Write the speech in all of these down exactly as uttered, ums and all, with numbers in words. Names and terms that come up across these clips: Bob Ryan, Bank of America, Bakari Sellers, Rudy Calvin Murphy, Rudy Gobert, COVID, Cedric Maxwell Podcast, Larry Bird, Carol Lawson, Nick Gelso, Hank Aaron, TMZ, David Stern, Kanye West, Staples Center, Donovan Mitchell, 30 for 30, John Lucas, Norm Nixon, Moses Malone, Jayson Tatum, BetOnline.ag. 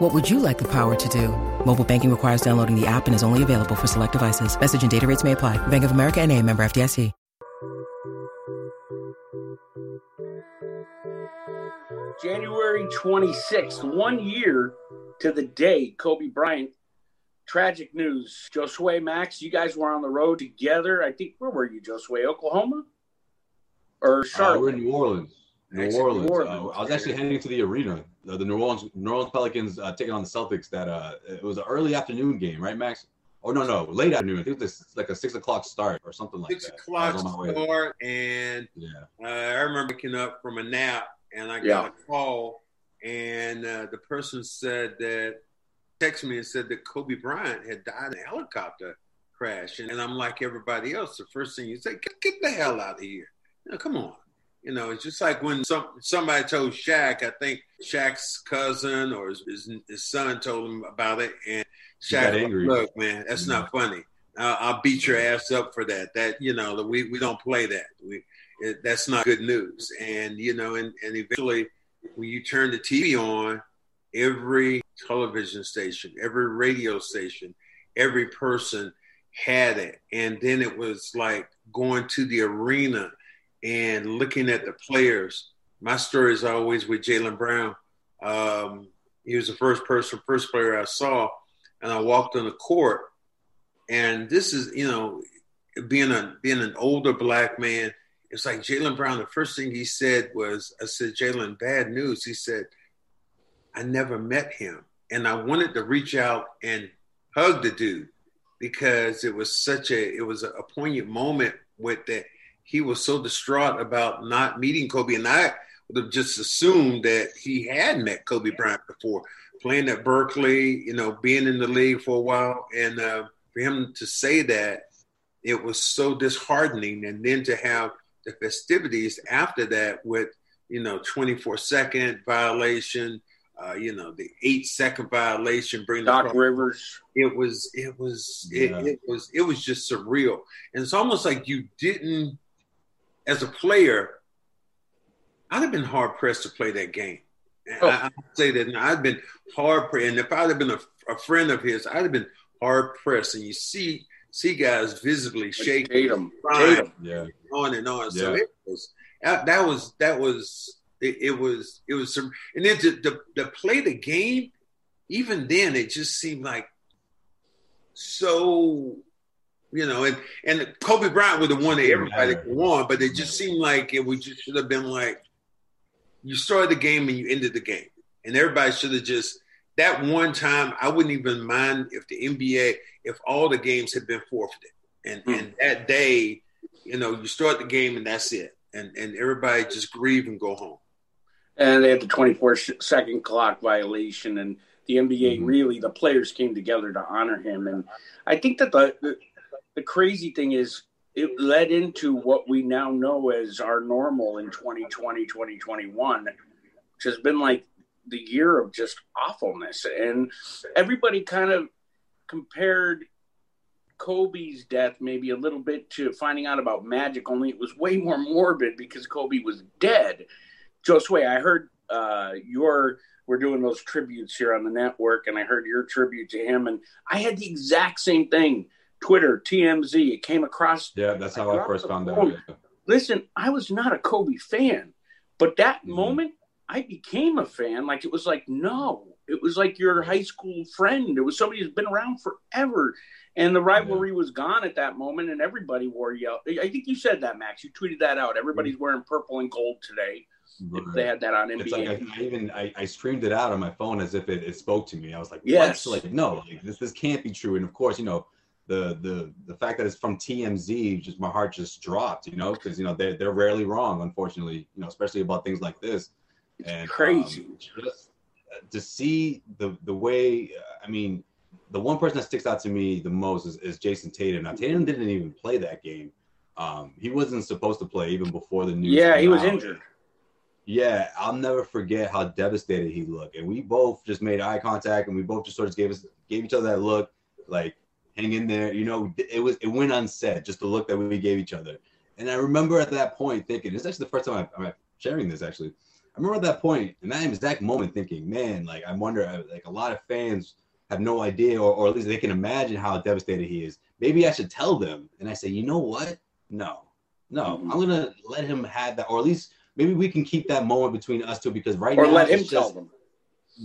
What would you like the power to do? Mobile banking requires downloading the app and is only available for select devices. Message and data rates may apply. Bank of America N A, member F D I C. January twenty-sixth, one year to the day, Kobe Bryant. Tragic news. Josue, Max, you guys were on the road together. I think, where were you, Josue? Oklahoma? Or Charlotte? Uh, we're in New Orleans. New Orleans. New Orleans. Uh, I was actually heading to the arena. The, the New Orleans New Orleans Pelicans uh, taking on the Celtics. That uh, it was an early afternoon game, right, Max? Oh no, no, late afternoon. I think it was like a six o'clock start or something like six that. Six o'clock start, and yeah. uh, I remember waking up from a nap, and I got yeah. a call, and uh, the person said that texted me and said that Kobe Bryant had died in a helicopter crash, and, and I'm like everybody else. The first thing you say, get, get the hell out of here! You know, come on. You know, it's just like when some somebody told Shaq, I think Shaq's cousin or his, his, his son told him about it, and Shaq was angry. Look, man, that's yeah. not funny. Uh, I'll beat your ass up for that. That, you know, we, we don't play that. We it, that's not good news. And, you know, and, and eventually when you turn the T V on, every television station, every radio station, every person had it. And then it was like going to the arena and looking at the players. My story is always with Jaylen Brown. Um, he was the first person, first player I saw, and I walked on the court. And this is, you know, being a being an older black man, it's like Jaylen Brown. The first thing he said was, "I said, Jaylen, bad news." He said, "I never met him," and I wanted to reach out and hug the dude because it was such a it was a poignant moment with that. He was so distraught about not meeting Kobe, and I would have just assumed that he had met Kobe Bryant before, playing at Berkeley, you know, being in the league for a while. And uh, for him to say that, it was so disheartening. And then to have the festivities after that with, you know, twenty-four second violation, uh, you know, the eight second violation, bring Doc the Rivers. It was, it was, yeah. it, it was, it was just surreal. And it's almost like you didn't. As a player, I'd have been hard-pressed to play that game. Oh. I, I'd say that no, I'd been hard-pressed. And if I'd have been a, a friend of his, I'd have been hard-pressed. And you see see guys visibly shaking. Tatum. Tatum. Yeah. On and on. Yeah. So it was – that was – that was it, it was – it was some, and then to, to, to play the game, even then it just seemed like so – You know, and, and Kobe Bryant was the one that everybody could want, but it just seemed like it was just should have been like you started the game and you ended the game. And everybody should have just – that one time, I wouldn't even mind if the N B A – if all the games had been forfeited. And mm-hmm. and that day, you know, you start the game and that's it. And, and everybody just grieve and go home. And they had the twenty-four second clock violation, and the N B A mm-hmm. really – the players came together to honor him. And I think that the, the – the crazy thing is it led into what we now know as our normal in twenty twenty, twenty twenty-one, which has been like the year of just awfulness. And everybody kind of compared Kobe's death maybe a little bit to finding out about Magic, only it was way more morbid because Kobe was dead. Josue, I heard uh, your – we're doing those tributes here on the network, and I heard your tribute to him, and I had the exact same thing. Twitter, T M Z, it came across. Yeah, that's how I first found out. Yeah. Listen, I was not a Kobe fan, but that mm-hmm. moment I became a fan. Like, it was like, no, it was like your high school friend. It was somebody who's been around forever. And the rivalry yeah. was gone at that moment, and everybody wore yellow. I think you said that, Max. You tweeted that out. Everybody's wearing purple and gold today. Right. If they had that on N B A. It's like I, I even I, I screamed it out on my phone as if it, it spoke to me. I was like, yes. What? Like, no, like, this this can't be true. And, of course, you know, the the the fact that it's from T M Z, just my heart just dropped, you know, because, you know, they're, they're rarely wrong, unfortunately, you know, especially about things like this. It's and, crazy. Um, just to see the, the way, I mean, the one person that sticks out to me the most is, is Jayson Tatum. Now, Tatum didn't even play that game. Um, he wasn't supposed to play even before the news. Yeah, he was out. injured. Yeah, I'll never forget how devastated he looked. And we both just made eye contact, and we both just sort of gave us gave each other that look, like, hang in there. You know, it was it went unsaid, just the look that we gave each other. And I remember at that point thinking, this is actually the first time I'm, I'm sharing this, actually. I remember at that point, and that exact moment thinking, man, like, I wonder, like, a lot of fans have no idea, or, or at least they can imagine how devastated he is. Maybe I should tell them. And I say, you know what? No, no, mm-hmm. I'm going to let him have that, or at least maybe we can keep that moment between us two, because right or now let him just tell them.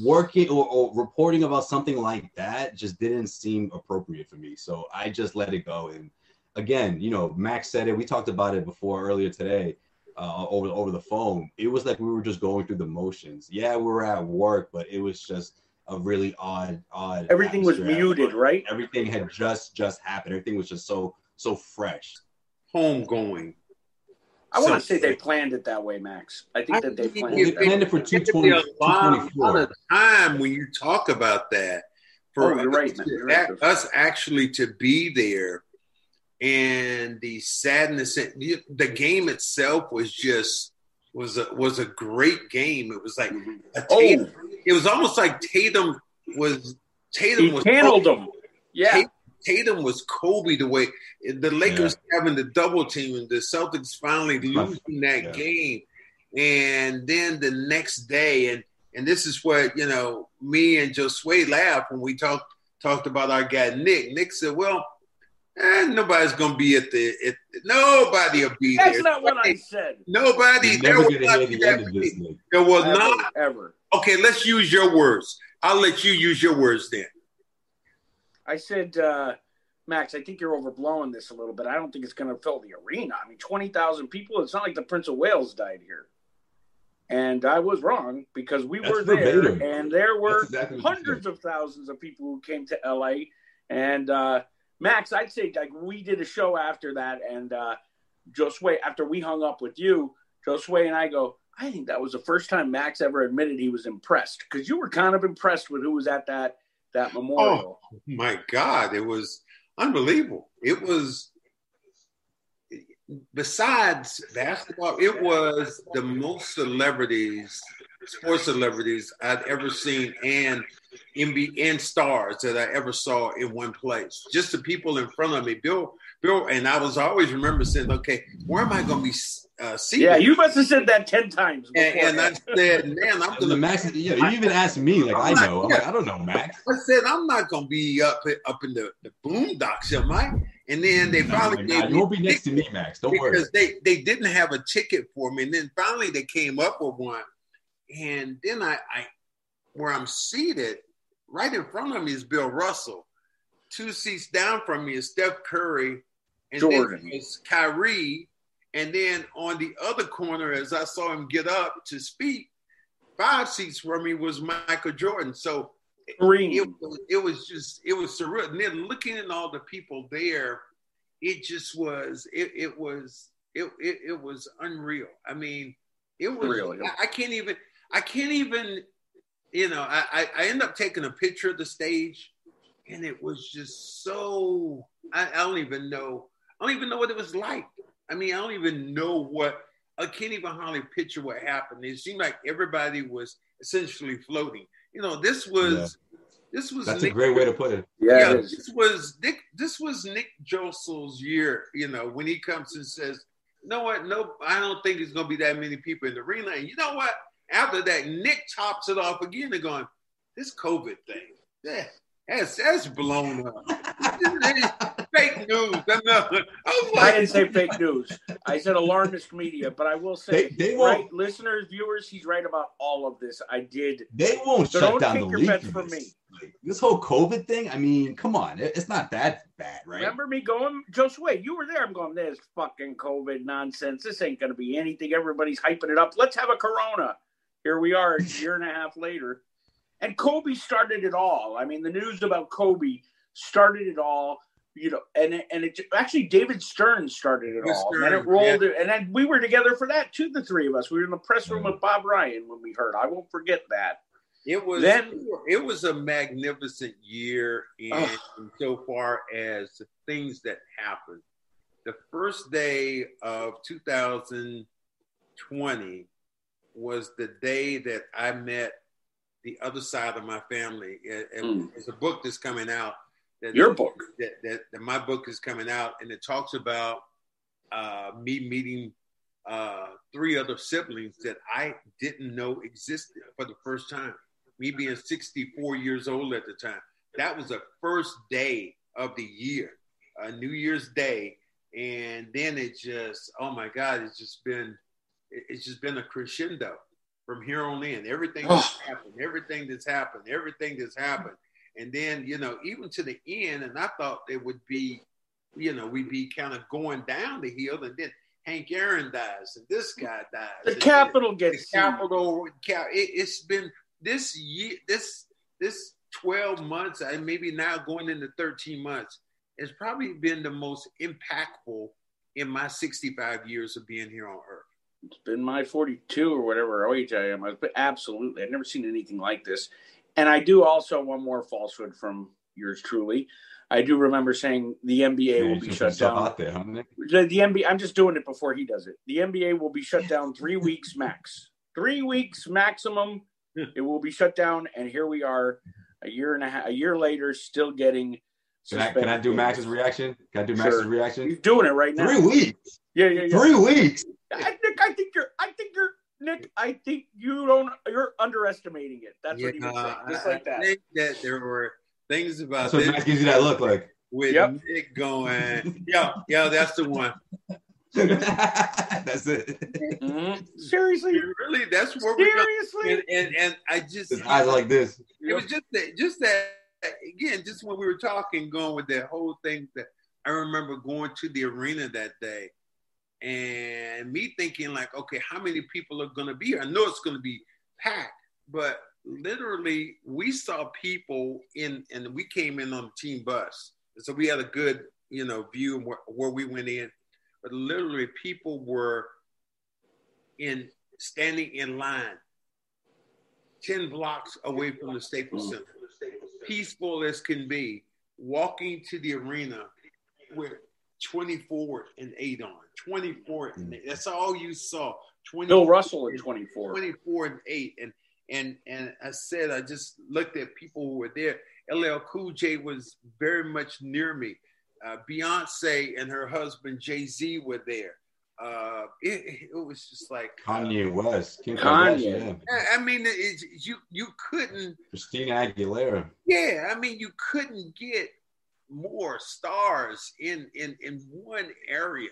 working or, or reporting about something like that just didn't seem appropriate for me. So I just let it go. And again, you know, Max said it, we talked about it before earlier today uh, over, over the phone. It was like we were just going through the motions. Yeah, we were at work, but it was just a really odd, odd. Everything was muted, right? Everything had just, just happened. Everything was just so, so fresh. Homegoing. I so, want to say they planned it that way, Max. I think I that they think planned, it, planned it for two twenty. A lot of time when you talk about that, for oh, you're right, man. You're that, right. us actually to be there, and the sadness, the game itself was just was a, was a great game. It was like a Tatum, oh. it was almost like Tatum was Tatum he was handled him, yeah. Tatum, Tatum was Kobe the way the Lakers yeah. having the double team and the Celtics finally losing that yeah. game. And then the next day, and, and this is what, you know, me and Josue laughed when we talked talked about our guy Nick. Nick said, well, eh, nobody's going to be at the – at nobody will be That's there. That's not what I said. Nobody – there will not be that. There will ever, not – ever. Okay, let's use your words. I'll let you use your words then. I said, uh, Max, I think you're overblowing this a little bit. I don't think it's going to fill the arena. I mean, twenty thousand people, it's not like the Prince of Wales died here. And I was wrong, because we That's were there, verbatim. and there were exactly hundreds of thousands of people who came to L A. And, uh, Max, I'd say, like, we did a show after that, and uh, Josue, after we hung up with you, Josue and I go, I think that was the first time Max ever admitted he was impressed, because you were kind of impressed with who was at that that memorial. Oh my God, it was unbelievable. It was, besides basketball, it was the most celebrities, sports celebrities I'd ever seen, and N B A and stars that I ever saw in one place. Just the people in front of me. Bill, Bill, and I was always remember saying, okay, where am I going to be Uh, yeah, you must have said that ten times. And, and I said, man, I'm going to Max. Yeah, you even asked me, like, I'm I know. Not, yeah. I'm like, I don't know, Max. I said, I'm not going to be up up in the, the boondocks, am I? And then they no, finally gave me. You'll be next to me, Max. Don't because worry. Because they, they didn't have a ticket for me. And then finally they came up with one. And then I, I where I'm seated, right in front of me is Bill Russell. Two seats down from me is Steph Curry. And Jordan. Then it's Kyrie. And then on the other corner, as I saw him get up to speak, five seats from me was Michael Jordan. So it, it, was, it was just, it was surreal. And then looking at all the people there, it just was, it, it was, it, it, it was unreal. I mean, it was, really? I, I can't even, I can't even, you know, I, I, I end up taking a picture of the stage, and it was just so, I, I don't even know, I don't even know what it was like. I mean, I don't even know what – I can't even hardly picture what happened. It seemed like everybody was essentially floating. You know, this was yeah. – this was. That's Nick, a great way to put it. Yeah, yeah it this was Nick This was Nick Josel's year, you know, when he comes and says, you know what, no, I don't think there's going to be that many people in the arena. And you know what? After that, Nick tops it off again and going, this COVID thing. Yeah. That's, that's blown up. Fake news. I was like, I didn't say fake news. I said alarmist media, but I will say, they, they right, listeners, viewers, he's right about all of this. I did. They won't so shut don't down take the your league bets from me. Like, this whole COVID thing, I mean, come on. It, it's not that bad, right? Remember me going, Josue, you were there. I'm going, this fucking COVID nonsense. This ain't going to be anything. Everybody's hyping it up. Let's have a Corona. Here we are a year and a half later. And Kobe started it all. I mean, the news about Kobe started it all. You know, and and it actually David Stern started it all, Stern, and then it rolled. Yeah. And then we were together for that too. The three of us. We were in the press room with Bob Ryan when we heard. I won't forget that. It was then, it was a magnificent year in, uh, in so far as the things that happened. The first day of two thousand twenty was the day that I met the other side of my family. It, it, mm. It's a book that's coming out. That, Your book. That, that, that my book is coming out, and it talks about uh, me meeting uh, three other siblings that I didn't know existed for the first time. Me being sixty-four years old at the time. That was the first day of the year, uh, New Year's Day, and then it just, oh my God, it's just been, it's just been a crescendo from here on in. Everything that's happened, everything that's happened, everything that's happened. And then, you know, even to the end, and I thought it would be, you know, we'd be kind of going down the hill, and then Hank Aaron dies, and this guy dies. The Capitol gets the Capitol. It's been this year, this this twelve months, and maybe now going into thirteen months, it's probably been the most impactful in my sixty-five years of being here on Earth. It's been my forty-two or whatever age I am. But absolutely, I've never seen anything like this. And I do also, one more falsehood from yours truly. I do remember saying the N B A Man, will be shut down. Out there, huh, Nick? The, the N B A, I'm just doing it before he does it. The N B A will be shut down three weeks max. Three weeks maximum. It will be shut down. And here we are a year and a half, a year later, still getting suspended. Can I, can I do Max's reaction? Can I do Max's sure. reaction? He's doing it right now. Three weeks. Yeah, yeah, yeah. Three weeks. I, Nick, I think you're, I think you're, Nick, I think you don't, you're underestimating it. That's yeah, what he was saying. Just I, like that. I think that there were things about that's this. That's what Max gives you that look like. With yep. Nick going, yo, yo, that's the one. That's it. Mm-hmm. Seriously? Really? That's where we're Seriously? And, and, and I just. His eyes like this. It was just that, just that, again, just when we were talking, going with that whole thing that I remember going to the arena that day. And me thinking like, okay, how many people are going to be here? I know it's going to be packed, but literally we saw people in, and we came in on the team bus. And so we had a good, you know, view of where, where we went in, but literally people were in standing in line, ten blocks away from the Staples Center, peaceful as can be, walking to the arena where twenty-four and eight on. twenty-four and eight. That's all you saw. Bill Russell at twenty-four. twenty-four and eight. And and and I said, I just looked at people who were there. L L Cool J was very much near me. Uh, Beyonce and her husband Jay-Z were there. Uh, it, it was just like Kanye uh, West. King Kanye. Yeah. I mean, it, it, you you couldn't. Christina Aguilera. Yeah, I mean, you couldn't get more stars in, in, in one area.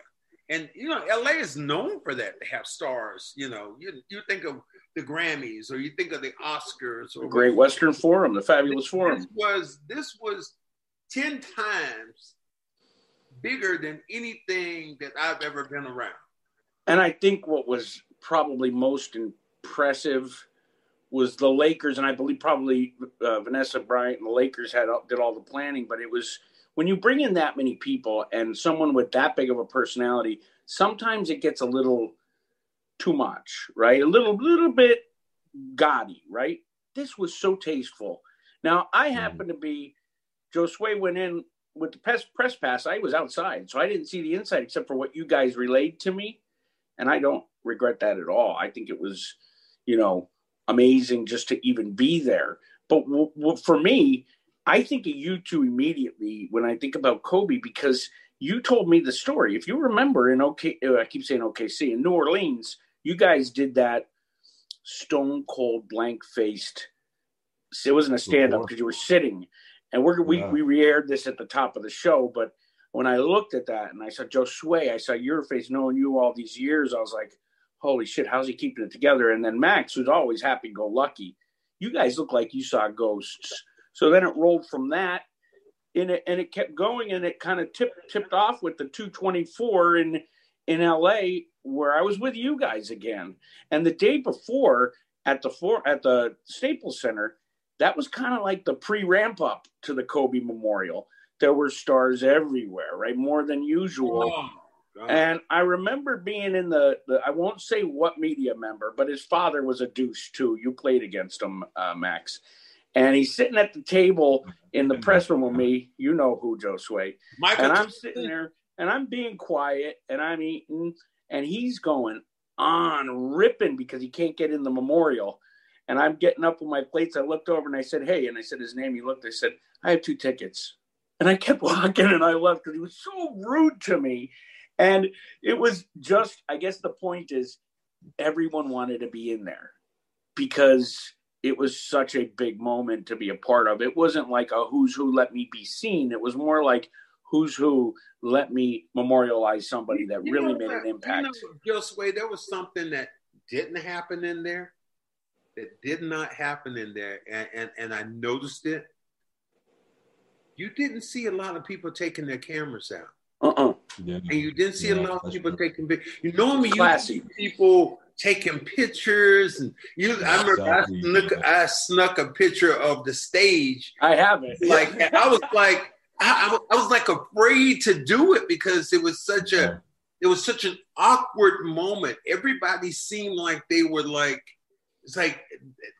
And, you know, L A is known for that, to have stars. You know, you you think of the Grammys or you think of the Oscars. Or the Great Western Forum, the fabulous this, forum. This was, this was ten times bigger than anything that I've ever been around. And I think what was probably most impressive was the Lakers, and I believe probably uh, Vanessa Bryant and the Lakers had did all the planning, but it was when you bring in that many people and someone with that big of a personality, sometimes it gets a little too much, right? A little little bit gaudy, right? This was so tasteful. Now, I happen to be, Josue went in with the press, press pass. I was outside, so I didn't see the inside except for what you guys relayed to me, and I don't regret that at all. I think it was, you know, amazing just to even be there. But w- w- for me, I think of you two immediately when I think about Kobe, because you told me the story. If you remember in OK, I keep saying O K C, in New Orleans, you guys did that stone cold blank faced. It wasn't a stand up because you were sitting And we're, we yeah. we re-aired this at the top of the show, but when I looked at that and I saw Josue, I saw your face, knowing you all these years, I was like, holy shit, how's he keeping it together? And then Max, who's always happy-go-lucky, you guys look like you saw ghosts. So then it rolled from that, and it, and it kept going, and it kind of tipped tipped off with the two twenty-four in in L A, where I was with you guys again. And the day before at the for, at the Staples Center, that was kind of like the pre-ramp up to the Kobe Memorial. There were stars everywhere, right? More than usual. Oh. Right. And I remember being in the, the, I won't say what media member, but his father was a douche too. You played against him, uh, Max. And he's sitting at the table in the press room with me. You know who, Josue. Michael and I'm sitting there, and I'm being quiet, and I'm eating. And he's going on ripping because he can't get in the memorial. And I'm getting up with my plates. I looked over, and I said, hey. And I said his name. He looked. I said, I have two tickets. And I kept walking, and I left because he was so rude to me. And it was just, I guess the point is, everyone wanted to be in there because it was such a big moment to be a part of. It wasn't like a who's who, let me be seen. It was more like who's who, let me memorialize somebody that you really made that, an impact. You know, Josue, there was something that didn't happen in there, that did not happen in there, and, and, and I noticed it. You didn't see a lot of people taking their cameras out. Uh-uh. Yeah. And you didn't see yeah, a lot of people true. taking pictures. You normally you see people taking pictures, and you. I remember exactly. I, snuck, I snuck a picture of the stage. I haven't. Like I was like I, I was like afraid to do it because it was such yeah. a it was such an awkward moment. Everybody seemed like they were like it's like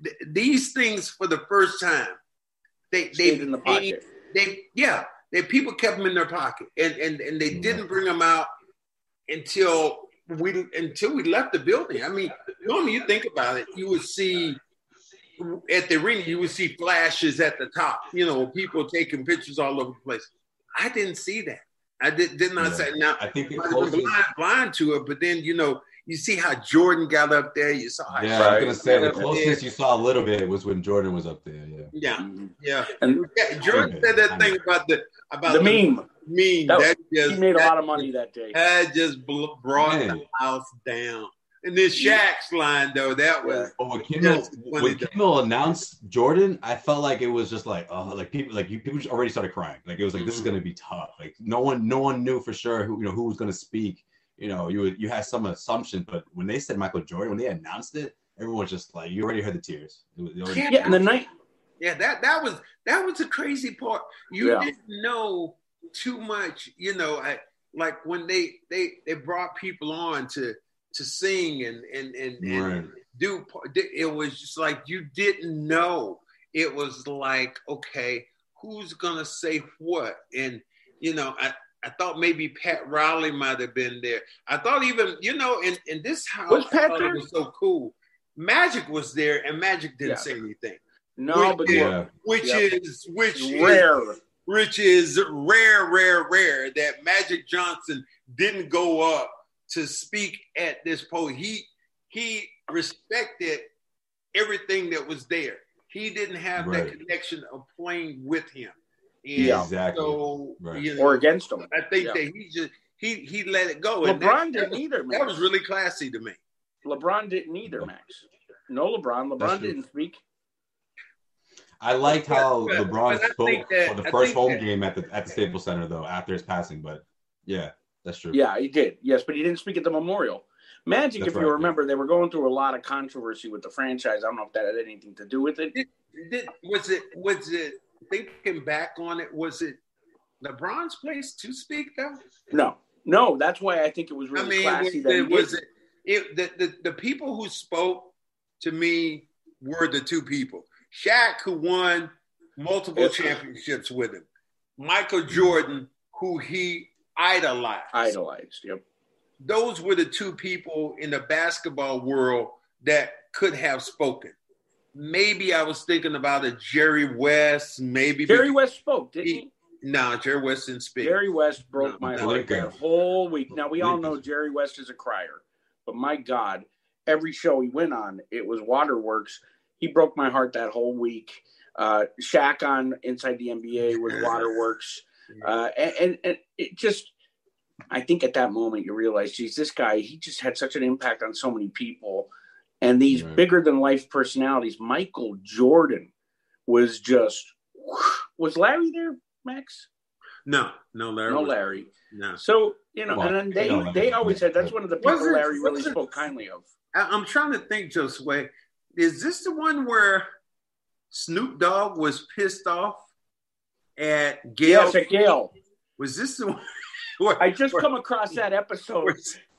th- these things for the first time. They they in the pocket. They, they yeah. They, people kept them in their pocket, and, and, and they didn't bring them out until we until we left the building. I mean, normally you think about it, you would see at the arena, you would see flashes at the top, you know, people taking pictures all over the place. I didn't see that. I did, did not yeah. say now. I think I was blind, blind to it, but then, you know, you see how Jordan got up there. You saw how yeah, I was gonna say the closest you saw a little bit was when Jordan was up there. Yeah, yeah, yeah. And yeah, Jordan said that thing about the about the, the meme. Meme. That, that just, he made a lot of money that day. That just brought Man. the house down. And then Shaq's line though, that was oh, when Kimmel, when Kimmel announced Jordan, I felt like it was just like oh, like people like you, people just already started crying. Like it was like mm-hmm. this is gonna be tough. Like no one, no one knew for sure who you know who was gonna speak. You know, you you had some assumption, but when they said Michael Jordan, when they announced it, everyone was just like, you already heard the tears. It was, it was, yeah, and the night. Yeah, that, that was that was the crazy part. You yeah. didn't know too much, you know. I, like when they, they, they brought people on to to sing and and and, right. and do. It was just like you didn't know. It was like, okay, who's gonna say what? And you know, I. I thought maybe Pat Riley might have been there. I thought even, you know, in, in this house, was Pat I thought there? It was so cool. Magic was there, and Magic didn't yeah. say anything. No, which but is, yeah. which yeah. is which rare, is, which is rare, rare, rare that Magic Johnson didn't go up to speak at this podium. He he respected everything that was there. He didn't have right. that connection of playing with him. And yeah, exactly. So, right. you know, or against him. I think yeah. that he just he he let it go. LeBron that, didn't that, either, Max. That was really classy to me. LeBron didn't either, Max. No, LeBron. LeBron didn't speak. I liked how but, LeBron but spoke that, for the first home that. game at the at the Staples Center, though, after his passing. But yeah, that's true. Yeah, he did. Yes, but he didn't speak at the memorial. Magic, that's if right, you remember, yeah. they were going through a lot of controversy with the franchise. I don't know if that had anything to do with it. Did, did, was it was it? Thinking back on it, was it LeBron's place to speak though? No, no. That's why I think it was really I mean, classy. Was, that it, was it, it the, the the people who spoke to me were the two people: Shaq, who won multiple yes. championships with him; Michael Jordan, who he idolized. Idolized. Yep. Those were the two people in the basketball world that could have spoken. Maybe I was thinking about a Jerry West. Maybe Jerry West spoke, didn't he? No, nah, Jerry West didn't speak. Jerry West broke no, my heart that whole week. Now we all know Jerry West is a crier, but my God, every show he went on, it was waterworks. he broke my heart that whole week. Uh, Shaq on Inside the N B A with Waterworks. Uh, and, and, and it just, I think at that moment you realize, geez, this guy, he just had such an impact on so many people. And these right. bigger than life personalities, Michael Jordan was just, was Larry there, Max? No, no Larry. No Larry. No. So, you know, well, and then they, no, they always said that's one of the people it, Larry really it, spoke kindly of. I'm trying to think, Josue, is this the one where Snoop Dogg was pissed off at Gail? Yes, at Gail. Was this the one? Where, I just where, come across that episode. Where,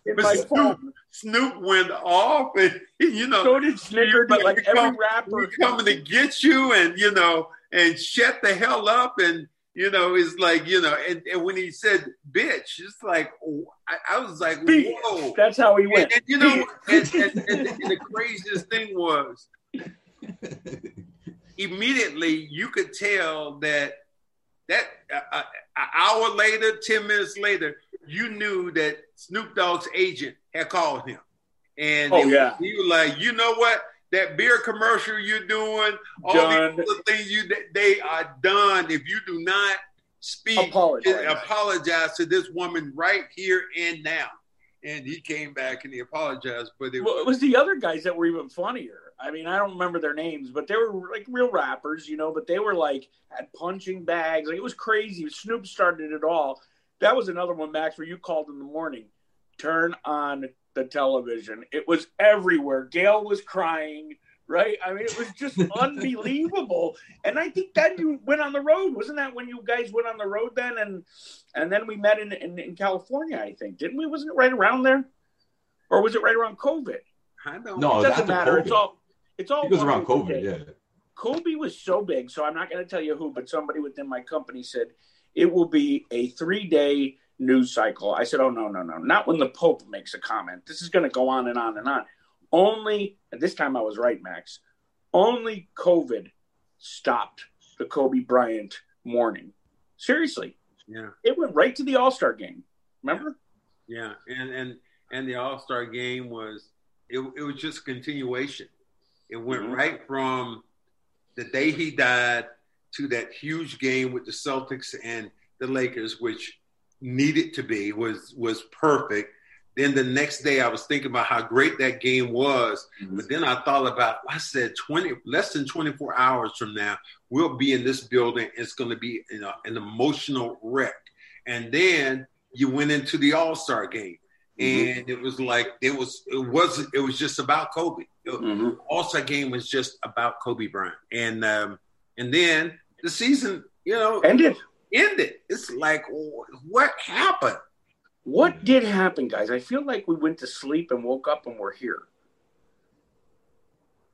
in my Snoop, phone. Snoop went off, and you know, so did Snicker, but like every come, rapper coming to get you, and you know, and shut the hell up, and you know, it's like you know, and, and when he said "bitch," it's like oh, I, I was like, "Whoa!" That's how he went. And, and you know, and, and, and, and the craziest thing was, immediately you could tell that that uh, an hour later, ten minutes later, you knew that Snoop Dogg's agent had called him. And oh, yeah. he was like, you know what? That beer commercial you're doing, all done. these other things, you they are done. If you do not speak, apologize. apologize to this woman right here and now. And he came back and he apologized. But it, well, was- it was the other guys that were even funnier. I mean, I don't remember their names, but they were like real rappers, you know, but they were like had punching bags. Like it was crazy. Snoop started it all. That was another one, Max, where you called in the morning. Turn on the television. It was everywhere. Gail was crying, right? I mean, it was just unbelievable. And I think then you went on the road. Wasn't that when you guys went on the road then? And and then we met in, in, in California, I think. Didn't we? Wasn't it right around there? Or was it right around COVID? I don't know. No, it doesn't matter. COVID. It's all it's all it goes around COVID, today. yeah. Kobe was so big, so I'm not going to tell you who, but somebody within my company said, it will be a three-day news cycle. I said, oh, no, no, no. Not when the Pope makes a comment. This is going to go on and on and on. Only, and this time I was right, Max, only COVID stopped the Kobe Bryant mourning. Seriously. Yeah. It went right to the All-Star game. Remember? Yeah. And and, and the All-Star game was, it, it was just continuation. It went mm-hmm. right from the day he died to that huge game with the Celtics and the Lakers, which needed to be, was was perfect. Then the next day I was thinking about how great that game was. Mm-hmm. But then I thought about, I said, twenty less than twenty-four hours from now, we'll be in this building. It's going to be you know, an emotional wreck. And then you went into the All-Star game. Mm-hmm. And it was like, it was, it wasn't, it was just about Kobe. Mm-hmm. All-Star game was just about Kobe Bryant. And, um, And then the season, you know, ended. Ended. It's like, what happened? What did happen, guys? I feel like we went to sleep and woke up and we're here.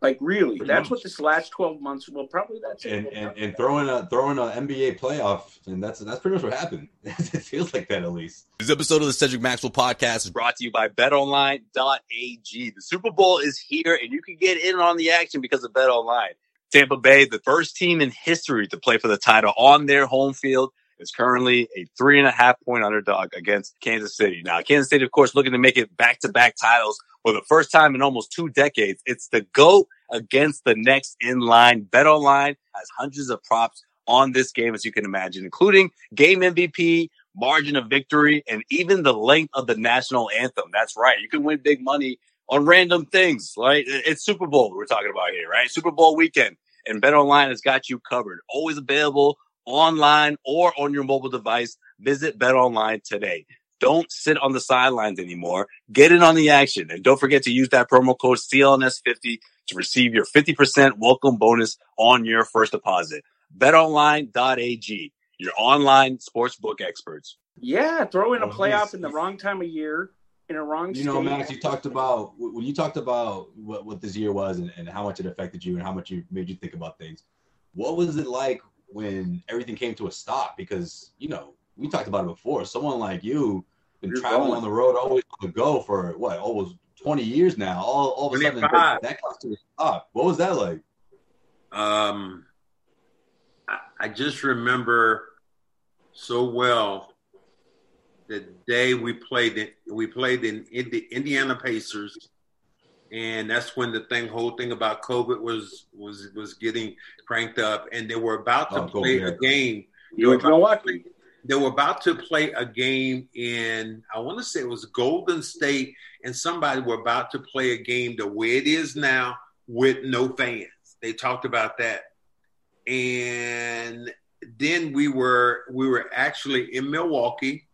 Like, really, Pretty that's much. what this last twelve months. Well, probably that's and it. and, and throwing a throwing a N B A playoff, and that's that's pretty much what happened. It feels like that at least. This episode of the Cedric Maxwell Podcast is brought to you by bet online dot a g. The Super Bowl is here, and you can get in on the action because of BetOnline. Tampa Bay, the first team in history to play for the title on their home field, is currently a three and a half point underdog against Kansas City. Now, Kansas City, of course, looking to make it back to back titles for the first time in almost two decades. It's the GOAT against the next in line. BetOnline has hundreds of props on this game, as you can imagine, including game M V P, margin of victory, and even the length of the national anthem. That's right. You can win big money on random things, right? It's Super Bowl we're talking about here, right? Super Bowl weekend. And BetOnline has got you covered. Always available online or on your mobile device. Visit BetOnline today. Don't sit on the sidelines anymore. Get in on the action. And don't forget to use that promo code C L N S fifty to receive your fifty percent welcome bonus on your first deposit. bet online dot a g, your online sportsbook experts. Yeah, throw in a playoff in the wrong time of year. In a wrong you know, state. Max, you talked about when you talked about what, what this year was and, and how much it affected you and how much you made you think about things. What was it like when everything came to a stop? Because, you know, we talked about it before. Someone like you been You're traveling going. on the road, always on the go for what, almost twenty years now. All, all of a sudden that comes to a stop. What was that like? Um, I, I just remember so well. The day we played, we played in the Indiana Pacers, And that's when the thing, whole thing about COVID was was was getting cranked up, and they were about to oh, play yeah. a game. They were, about to play, they were about to play a game in, I want to say it was Golden State, and somebody were about to play a game the way it is now with no fans. They talked about that, and then we were we were actually in Milwaukee,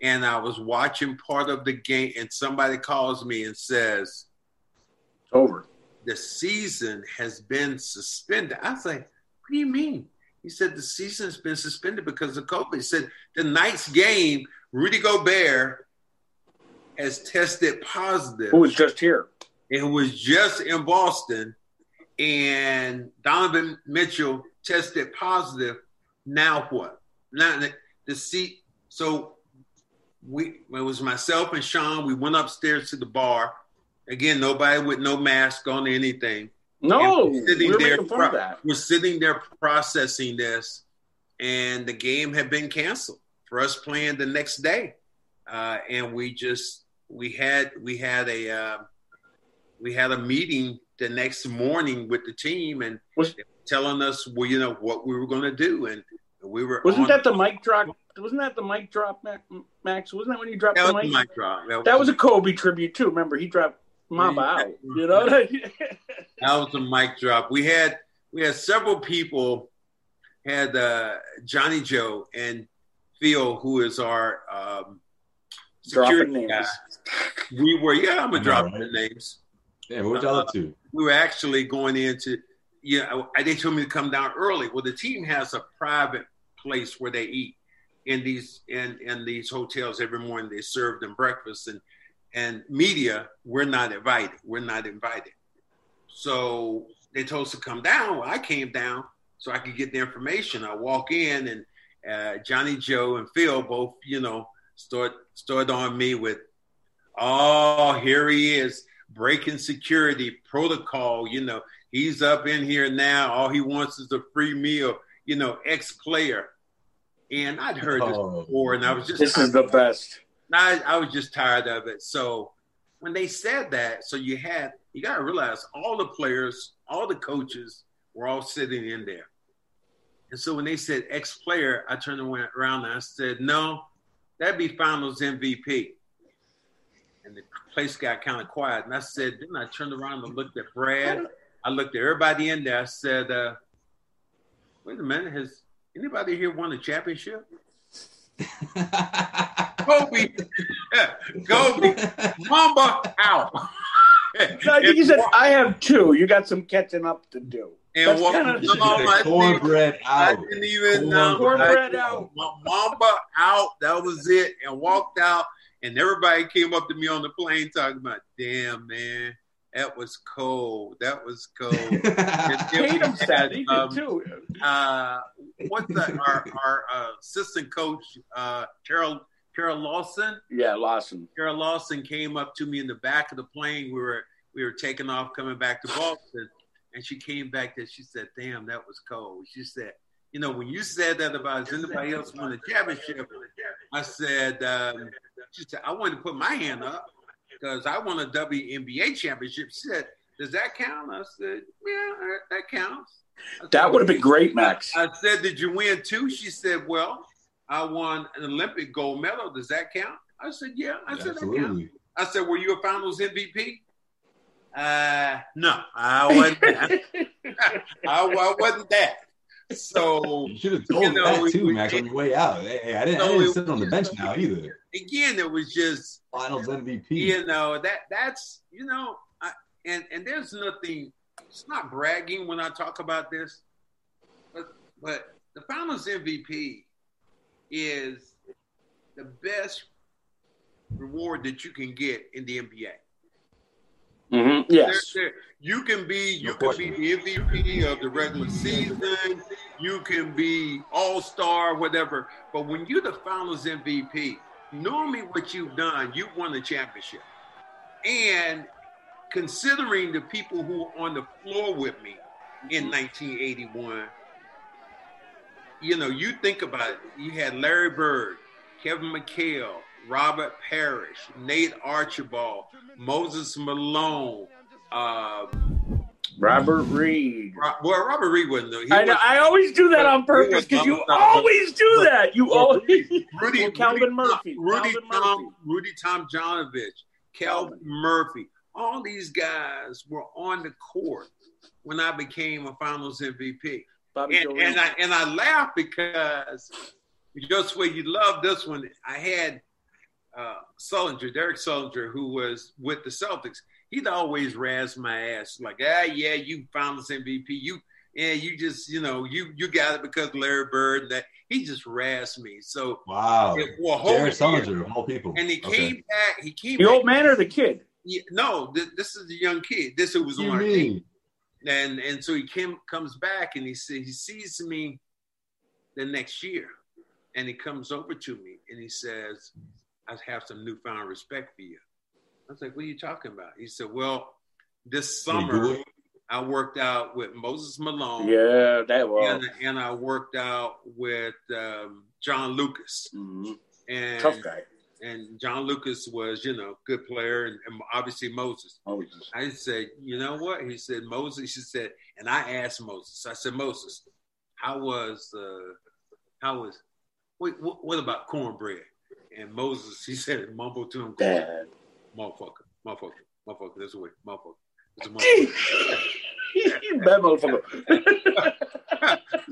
and I was watching part of the game, and somebody calls me and says, over. The season has been suspended. I was like, what do you mean? He said, the season has been suspended because of COVID. He said, the night's game, Rudy Gobert has tested positive. Who was just here. It was just in Boston. And Donovan Mitchell tested positive. Now what? Now the seat. So we, it was myself and Sean. We went upstairs to the bar. Again, nobody with no mask on or anything. No, we're sitting, we're there, pro- that. we're sitting there processing this, and the game had been canceled for us playing the next day. Uh, and we just we had we had a uh, we had a meeting the next morning with the team, and was, they were telling us, well, you know, what we were going to do, and we were. Wasn't on- that the mic drop? Wasn't that the mic drop, Max? Wasn't that when you dropped that the mic? mic drop. That, was, that was a Kobe tribute too. Remember, he dropped Mamba out. You know, that was a mic drop. We had we had several people. Had uh, Johnny Joe and Phil, who is our um, security guy. We were yeah, I'm gonna drop the names. Yeah, we'll tell it to. We were actually going into yeah. You know, they told me to come down early. Well, the team has a private place where they eat. In these in, in these hotels, every morning they serve them breakfast, and and media, we're not invited. We're not invited. So they told us to come down. Well, I came down so I could get the information. I walk in, and uh, Johnny Joe and Phil both, you know, start started on me with, oh, here he is, breaking security protocol. You know, he's up in here now. All he wants is a free meal, you know, ex-player. And I'd heard this oh, before, and I was just this is the best. I, I was just tired of it. So when they said that, so you had you got to realize all the players, all the coaches were all sitting in there. And so when they said ex-player, I turned around and I said, "No, that'd be Finals M V P." And the place got kind of quiet. And I said, then I turned around and looked at Brad. I looked at everybody in there. I said, uh, "Wait a minute, has." Anybody here won a championship? Kobe, Kobe, Mamba out. No, I think you said, I have two. You got some catching up to do. And what? Kind of cornbread out. I didn't even know. Cornbread out. Mamba out. That was it. And walked out. And everybody came up to me on the plane talking about, damn, man. That was cold. That was cold. Tatum said he did too. Uh, what's that? Our, our uh, assistant coach, uh, Carol Carol Lawson. Yeah, Lawson. Carol Lawson came up to me in the back of the plane. We were we were taking off, coming back to Boston, and she came back there. She said, "Damn, that was cold." She said, "You know, when you said that about does anybody else won a championship?" I said, um, "She said I wanted to put my hand up." Because I won a W N B A championship. She said, does that count? I said, yeah, that counts. Said, that would have been great, Max. I said, did you win too? She said, well, I won an Olympic gold medal. Does that count? I said, yeah. I said, absolutely. That counts. I said, were you a Finals M V P? Uh, no, I wasn't that. I, I wasn't that. So you should have told you know, that too, Max, on your way out. Hey, I didn't, so I didn't sit on the bench just, now either. Again, it was just Finals M V P. You know that that's you know, I, and and there's nothing. It's not bragging when I talk about this, but but the Finals M V P is the best reward that you can get in the N B A. Mm-hmm. Yes, there, there, you can be you can be the M V P of the regular season. You can be all-star, whatever. But when you're the Finals M V P, normally what you've done, you won the championship. And considering the people who were on the floor with me in nineteen eighty-one, you know, you think about it. You had Larry Bird, Kevin McHale, Robert Parrish, Nate Archibald, Moses Malone, um, Robert Reed. Well, Robert Reed wasn't. He I, know, was, I always do that on purpose because you always do that. You always. Rudy, Rudy Calvin Murphy. Rudy Calvin Tom. Murphy. Rudy Tom Johnovich. Calvin Murphy. All these guys were on the court when I became a Finals M V P. Bobby and, and I and I laugh because Josue, you love this one. I had uh, Sullinger, Derek Sullinger, who was with the Celtics. He'd always razz my ass like, ah, yeah, you Finals M V P, you, yeah, you just, you know, you you got it because of Larry Bird. And that he just razzed me. So wow, it, well, Derek Sullinger, of all people. And he okay. came back. He came. The back, old man or the kid. Yeah, no, th- this is the young kid. This who was on our team. And and so he came, comes back and he see, he sees me the next year. And he comes over to me and he says, I have some newfound respect for you. I was like, what are you talking about? He said, well, this summer I worked out with Moses Malone. Yeah, that was. And, and I worked out with um, John Lucas. Mm-hmm. And, tough guy. And John Lucas was, you know, good player, and, and obviously Moses. Moses. I said, you know what? He said, Moses. She said, and I asked Moses. I said, Moses, how was, uh, how was, wait, what, what about cornbread? And Moses, he said, mumbled to him, Dad. motherfucker, motherfucker, motherfucker. That's the way, motherfucker. That's a motherfucker. You bad motherfucker.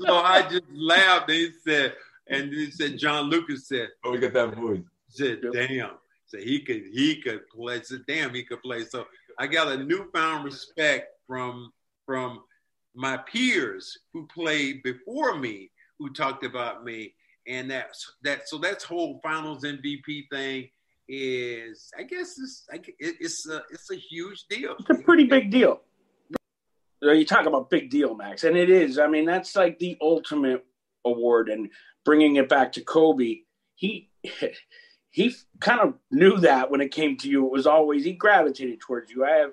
So I just laughed. And he said, and he said, John Lucas said, oh, we got that voice. Said, damn. So he could he could play. Said, damn, he could play. So I got a newfound respect from from my peers who played before me, who talked about me, and that's that. So that's whole Finals M V P thing is, I guess it's it's a it's a huge deal. It's a pretty big deal. You talk about big deal, Max, and it is. I mean, that's like the ultimate award. And bringing it back to Kobe, he. He kind of knew that when it came to you. It was always – he gravitated towards you. I have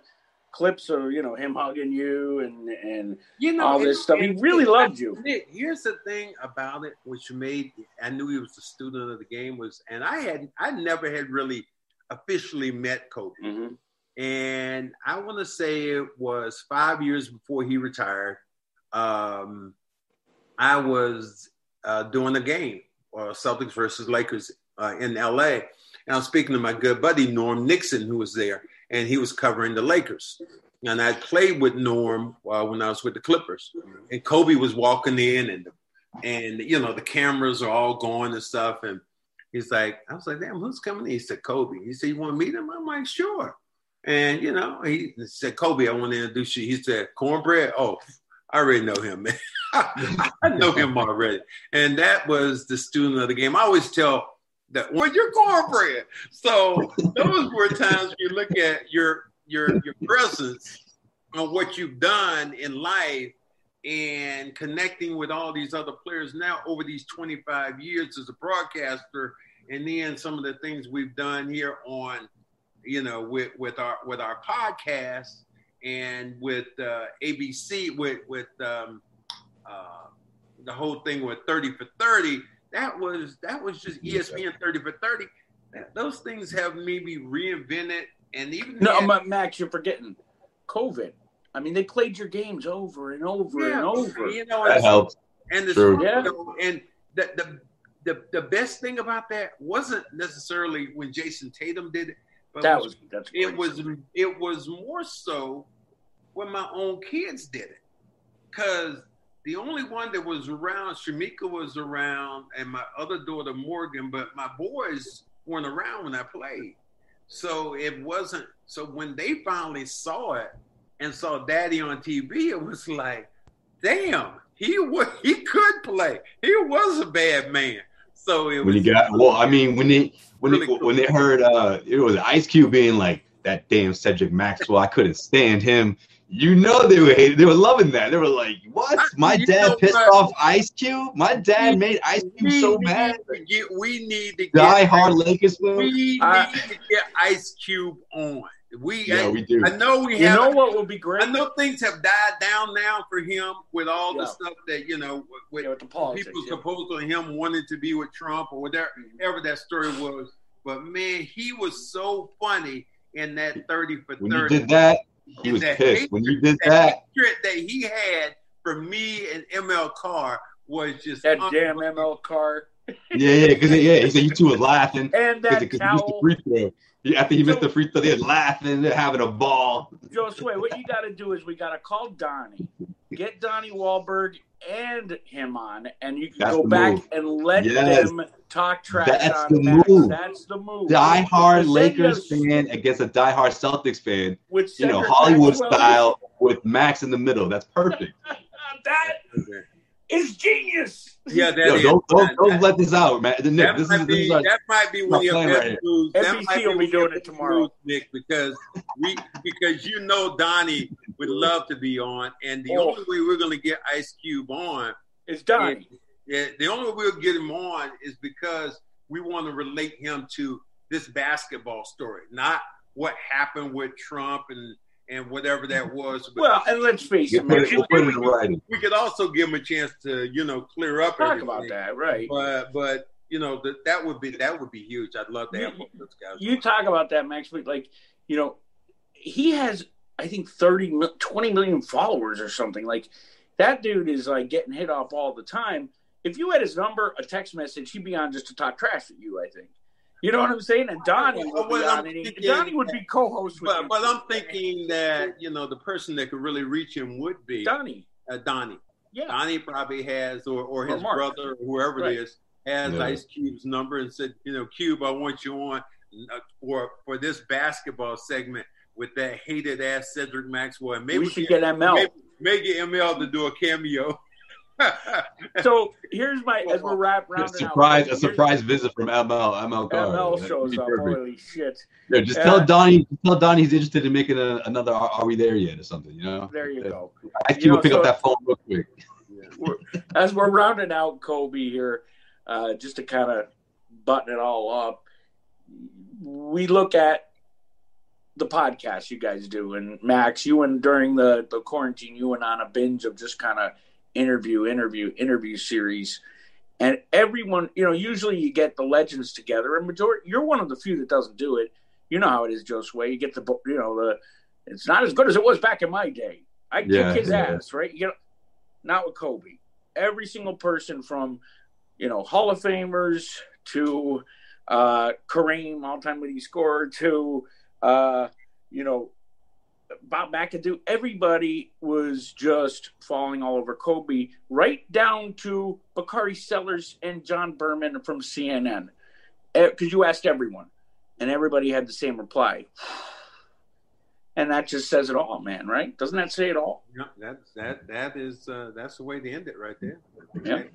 clips of, you know, him hugging you and, and you know, all this it, stuff. He it, really it, loved you. It, here's the thing about it, which made – I knew he was a student of the game. was, And I had I never had really officially met Kobe. Mm-hmm. And I want to say it was five years before he retired. Um, I was uh, doing a game, or Celtics versus Lakers – Uh, in L A, and I was speaking to my good buddy Norm Nixon, who was there, and he was covering the Lakers. And I played with Norm uh, when I was with the Clippers, and Kobe was walking in, and and you know the cameras are all going and stuff, and he's like, I was like, damn, who's coming in? He said, Kobe. He said, you want to meet him? I'm like, sure. And you know, he said, Kobe, I want to introduce you. He said, Cornbread. Oh, I already know him, man. I know him already. And that was the student of the game. I always tell. That with your cornbread. So those were times you look at your your your presence on what you've done in life and connecting with all these other players now over these twenty-five years as a broadcaster, and then some of the things we've done here on, you know, with, with our with our podcast and with uh, A B C with with um, uh, the whole thing with thirty for thirty. That was that was just E S P N thirty for thirty. Those things have maybe reinvented and even no, had- but Max, you're forgetting COVID. I mean, they played your games over and over yeah, and over. You know, that and, helps. And the sure. yeah. and the, the the the best thing about that wasn't necessarily when Jayson Tatum did it, but that was, was that's it was story. It was more so when my own kids did it, because. The only one that was around, Shamika was around, and my other daughter, Morgan, but my boys weren't around when I played. So it wasn't, so when they finally saw it and saw Daddy on T V, it was like, damn, he was, he could play. He was a bad man. So it was. When he got, well, I mean, when they, when really they, cool. when they heard, uh, it was Ice Cube being like, that damn Cedric Maxwell, I couldn't stand him. You know they were hating, they were loving that. They were like, "What? My you dad pissed what? off Ice Cube. My dad made Ice Cube we so mad." Get, we need to die get hard Lakers. We uh, need to get Ice Cube on. We, yeah, I, we do. I know we. You have, know what would be great? I know things have died down now for him with all yeah. the stuff that you know with, yeah, with the politics, people yeah. supposed on him wanting to be with Trump or whatever, whatever that story was. But man, he was so funny in that thirty for thirty. When you did that. He was pissed when you did that. The trick that he had for me and M L Carr was just that damn M L Carr. Yeah, yeah, because yeah, he said you two were laughing. And that cause, towel. Cause he missed the After he missed the free throw, they're laughing, they're having a ball. Josue, what you got to do is we got to call Donnie, get Donnie Wahlberg and him on, and you can That's go back move. and let yes. them talk trash That's on Max. That's the move. Die-hard Lakers fan against a die-hard Celtics fan, with you know, Hollywood Maxwell. style with Max in the middle. That's perfect. that is genius. Yeah, that Yo, is. Don't, don't, don't let this out, man. Nick, that, this might is, be, this is our, that might be one of your best moves. N B C will be doing it tomorrow, Nick, because we because you know Donnie would love to be on, and the oh. only way we're going to get Ice Cube on is Donnie. Yeah, the only way we'll get him on is because we want to relate him to this basketball story, not what happened with Trump and. And whatever that was. But well, and let's face it, man, we, we, we, we could also give him a chance to, you know, clear up. Talk everything. about that, right? But, but you know, th- that would be that would be huge. I'd love to have you, those guys. You on. talk about that, Max. But like, you know, he has, I think, thirty, twenty million followers or something. Like, that dude is like getting hit off all the time. If you had his number, a text message, he'd be on just to talk trash with you, I think. You know what I'm saying? And Donnie would be, well, thinking, Donnie would be co-host with but, but I'm thinking that, you know, the person that could really reach him would be Donnie. Uh, Donnie. Yeah. Donnie probably has, or, or his or brother, or whoever right. it is, has yeah. Ice Cube's number and said, you know, Cube, I want you on for, for this basketball segment with that hated-ass Cedric Maxwell. And maybe we should get M L. Maybe, maybe M L to do a cameo. So here's my as we're wrapping around. Surprise! Out, a surprise visit from M L M L Carr. M L That's shows up. Perfect. Holy shit! Yeah, just uh, tell Donnie. Tell Donnie he's interested in making a, another. Are, are we there yet? Or something. You know. There you uh, go. I think we'll pick so, up that phone real quick. We're, as we're rounding out Kobe here, uh, just to kind of button it all up, we look at the podcast you guys do, and Max, you and during the the quarantine, you went on a binge of just kind of. interview, interview, interview series. And everyone, you know, usually you get the legends together. And majority, you're one of the few that doesn't do it. You know how it is, Josue. You get the, you know, the, it's not as good as it was back in my day. I kick yeah, his yeah. ass, right? You know, not with Kobe. Every single person from, you know, Hall of Famers to uh, Kareem, all-time leading scorer, to, uh, you know, Bob McAdoo, everybody was just falling all over Kobe, right down to Bakari Sellers and John Berman from C N N. Because you asked everyone, and everybody had the same reply. And that just says it all, man, right? Doesn't that say it all? Yeah, that, that, that is, uh, that's the way to end it right there. Yep.